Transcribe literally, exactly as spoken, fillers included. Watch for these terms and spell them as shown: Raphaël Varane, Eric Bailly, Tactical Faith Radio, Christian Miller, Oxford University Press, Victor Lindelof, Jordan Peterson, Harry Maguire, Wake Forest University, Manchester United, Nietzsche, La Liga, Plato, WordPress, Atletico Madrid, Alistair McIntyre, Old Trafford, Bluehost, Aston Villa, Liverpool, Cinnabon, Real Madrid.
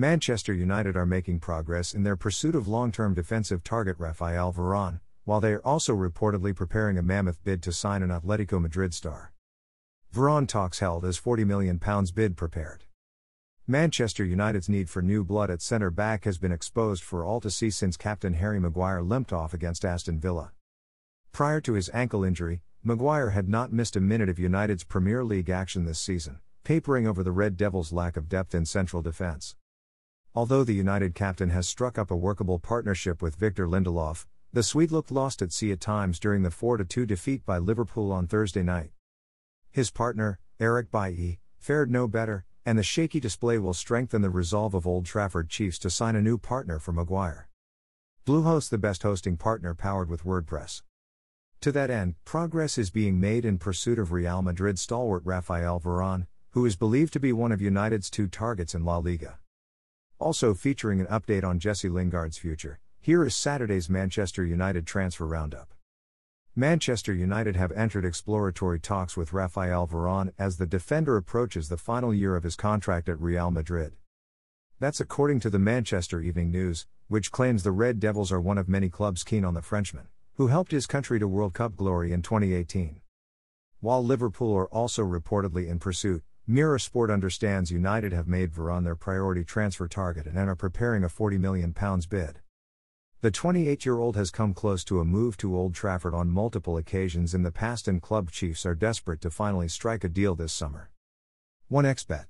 Manchester United are making progress in their pursuit of long-term defensive target Raphaël Varane, while they are also reportedly preparing a mammoth bid to sign an Atletico Madrid star. Varane talks held as forty million pounds bid prepared. Manchester United's need for new blood at centre-back has been exposed for all to see since captain Harry Maguire limped off against Aston Villa. Prior to his ankle injury, Maguire had not missed a minute of United's Premier League action this season, papering over the Red Devils' lack of depth in central defence. Although the United captain has struck up a workable partnership with Victor Lindelof, the Swede looked lost at sea at times during the four to two defeat by Liverpool on Thursday night. His partner, Eric Bailly, fared no better, and the shaky display will strengthen the resolve of Old Trafford Chiefs to sign a new partner for Maguire. Bluehost, the best hosting partner powered with WordPress. To that end, progress is being made in pursuit of Real Madrid stalwart Raphaël Varane, who is believed to be one of United's two targets in La Liga. Also featuring an update on Jesse Lingard's future, here is Saturday's Manchester United transfer roundup. Manchester United have entered exploratory talks with Raphaël Varane as the defender approaches the final year of his contract at Real Madrid. That's according to the Manchester Evening News, which claims the Red Devils are one of many clubs keen on the Frenchman, who helped his country to World Cup glory in twenty eighteen. While Liverpool are also reportedly in pursuit, Mirror Sport understands United have made Varane their priority transfer target and are preparing a forty million pounds bid. The twenty-eight-year-old has come close to a move to Old Trafford on multiple occasions in the past, and club chiefs are desperate to finally strike a deal this summer. one X bet.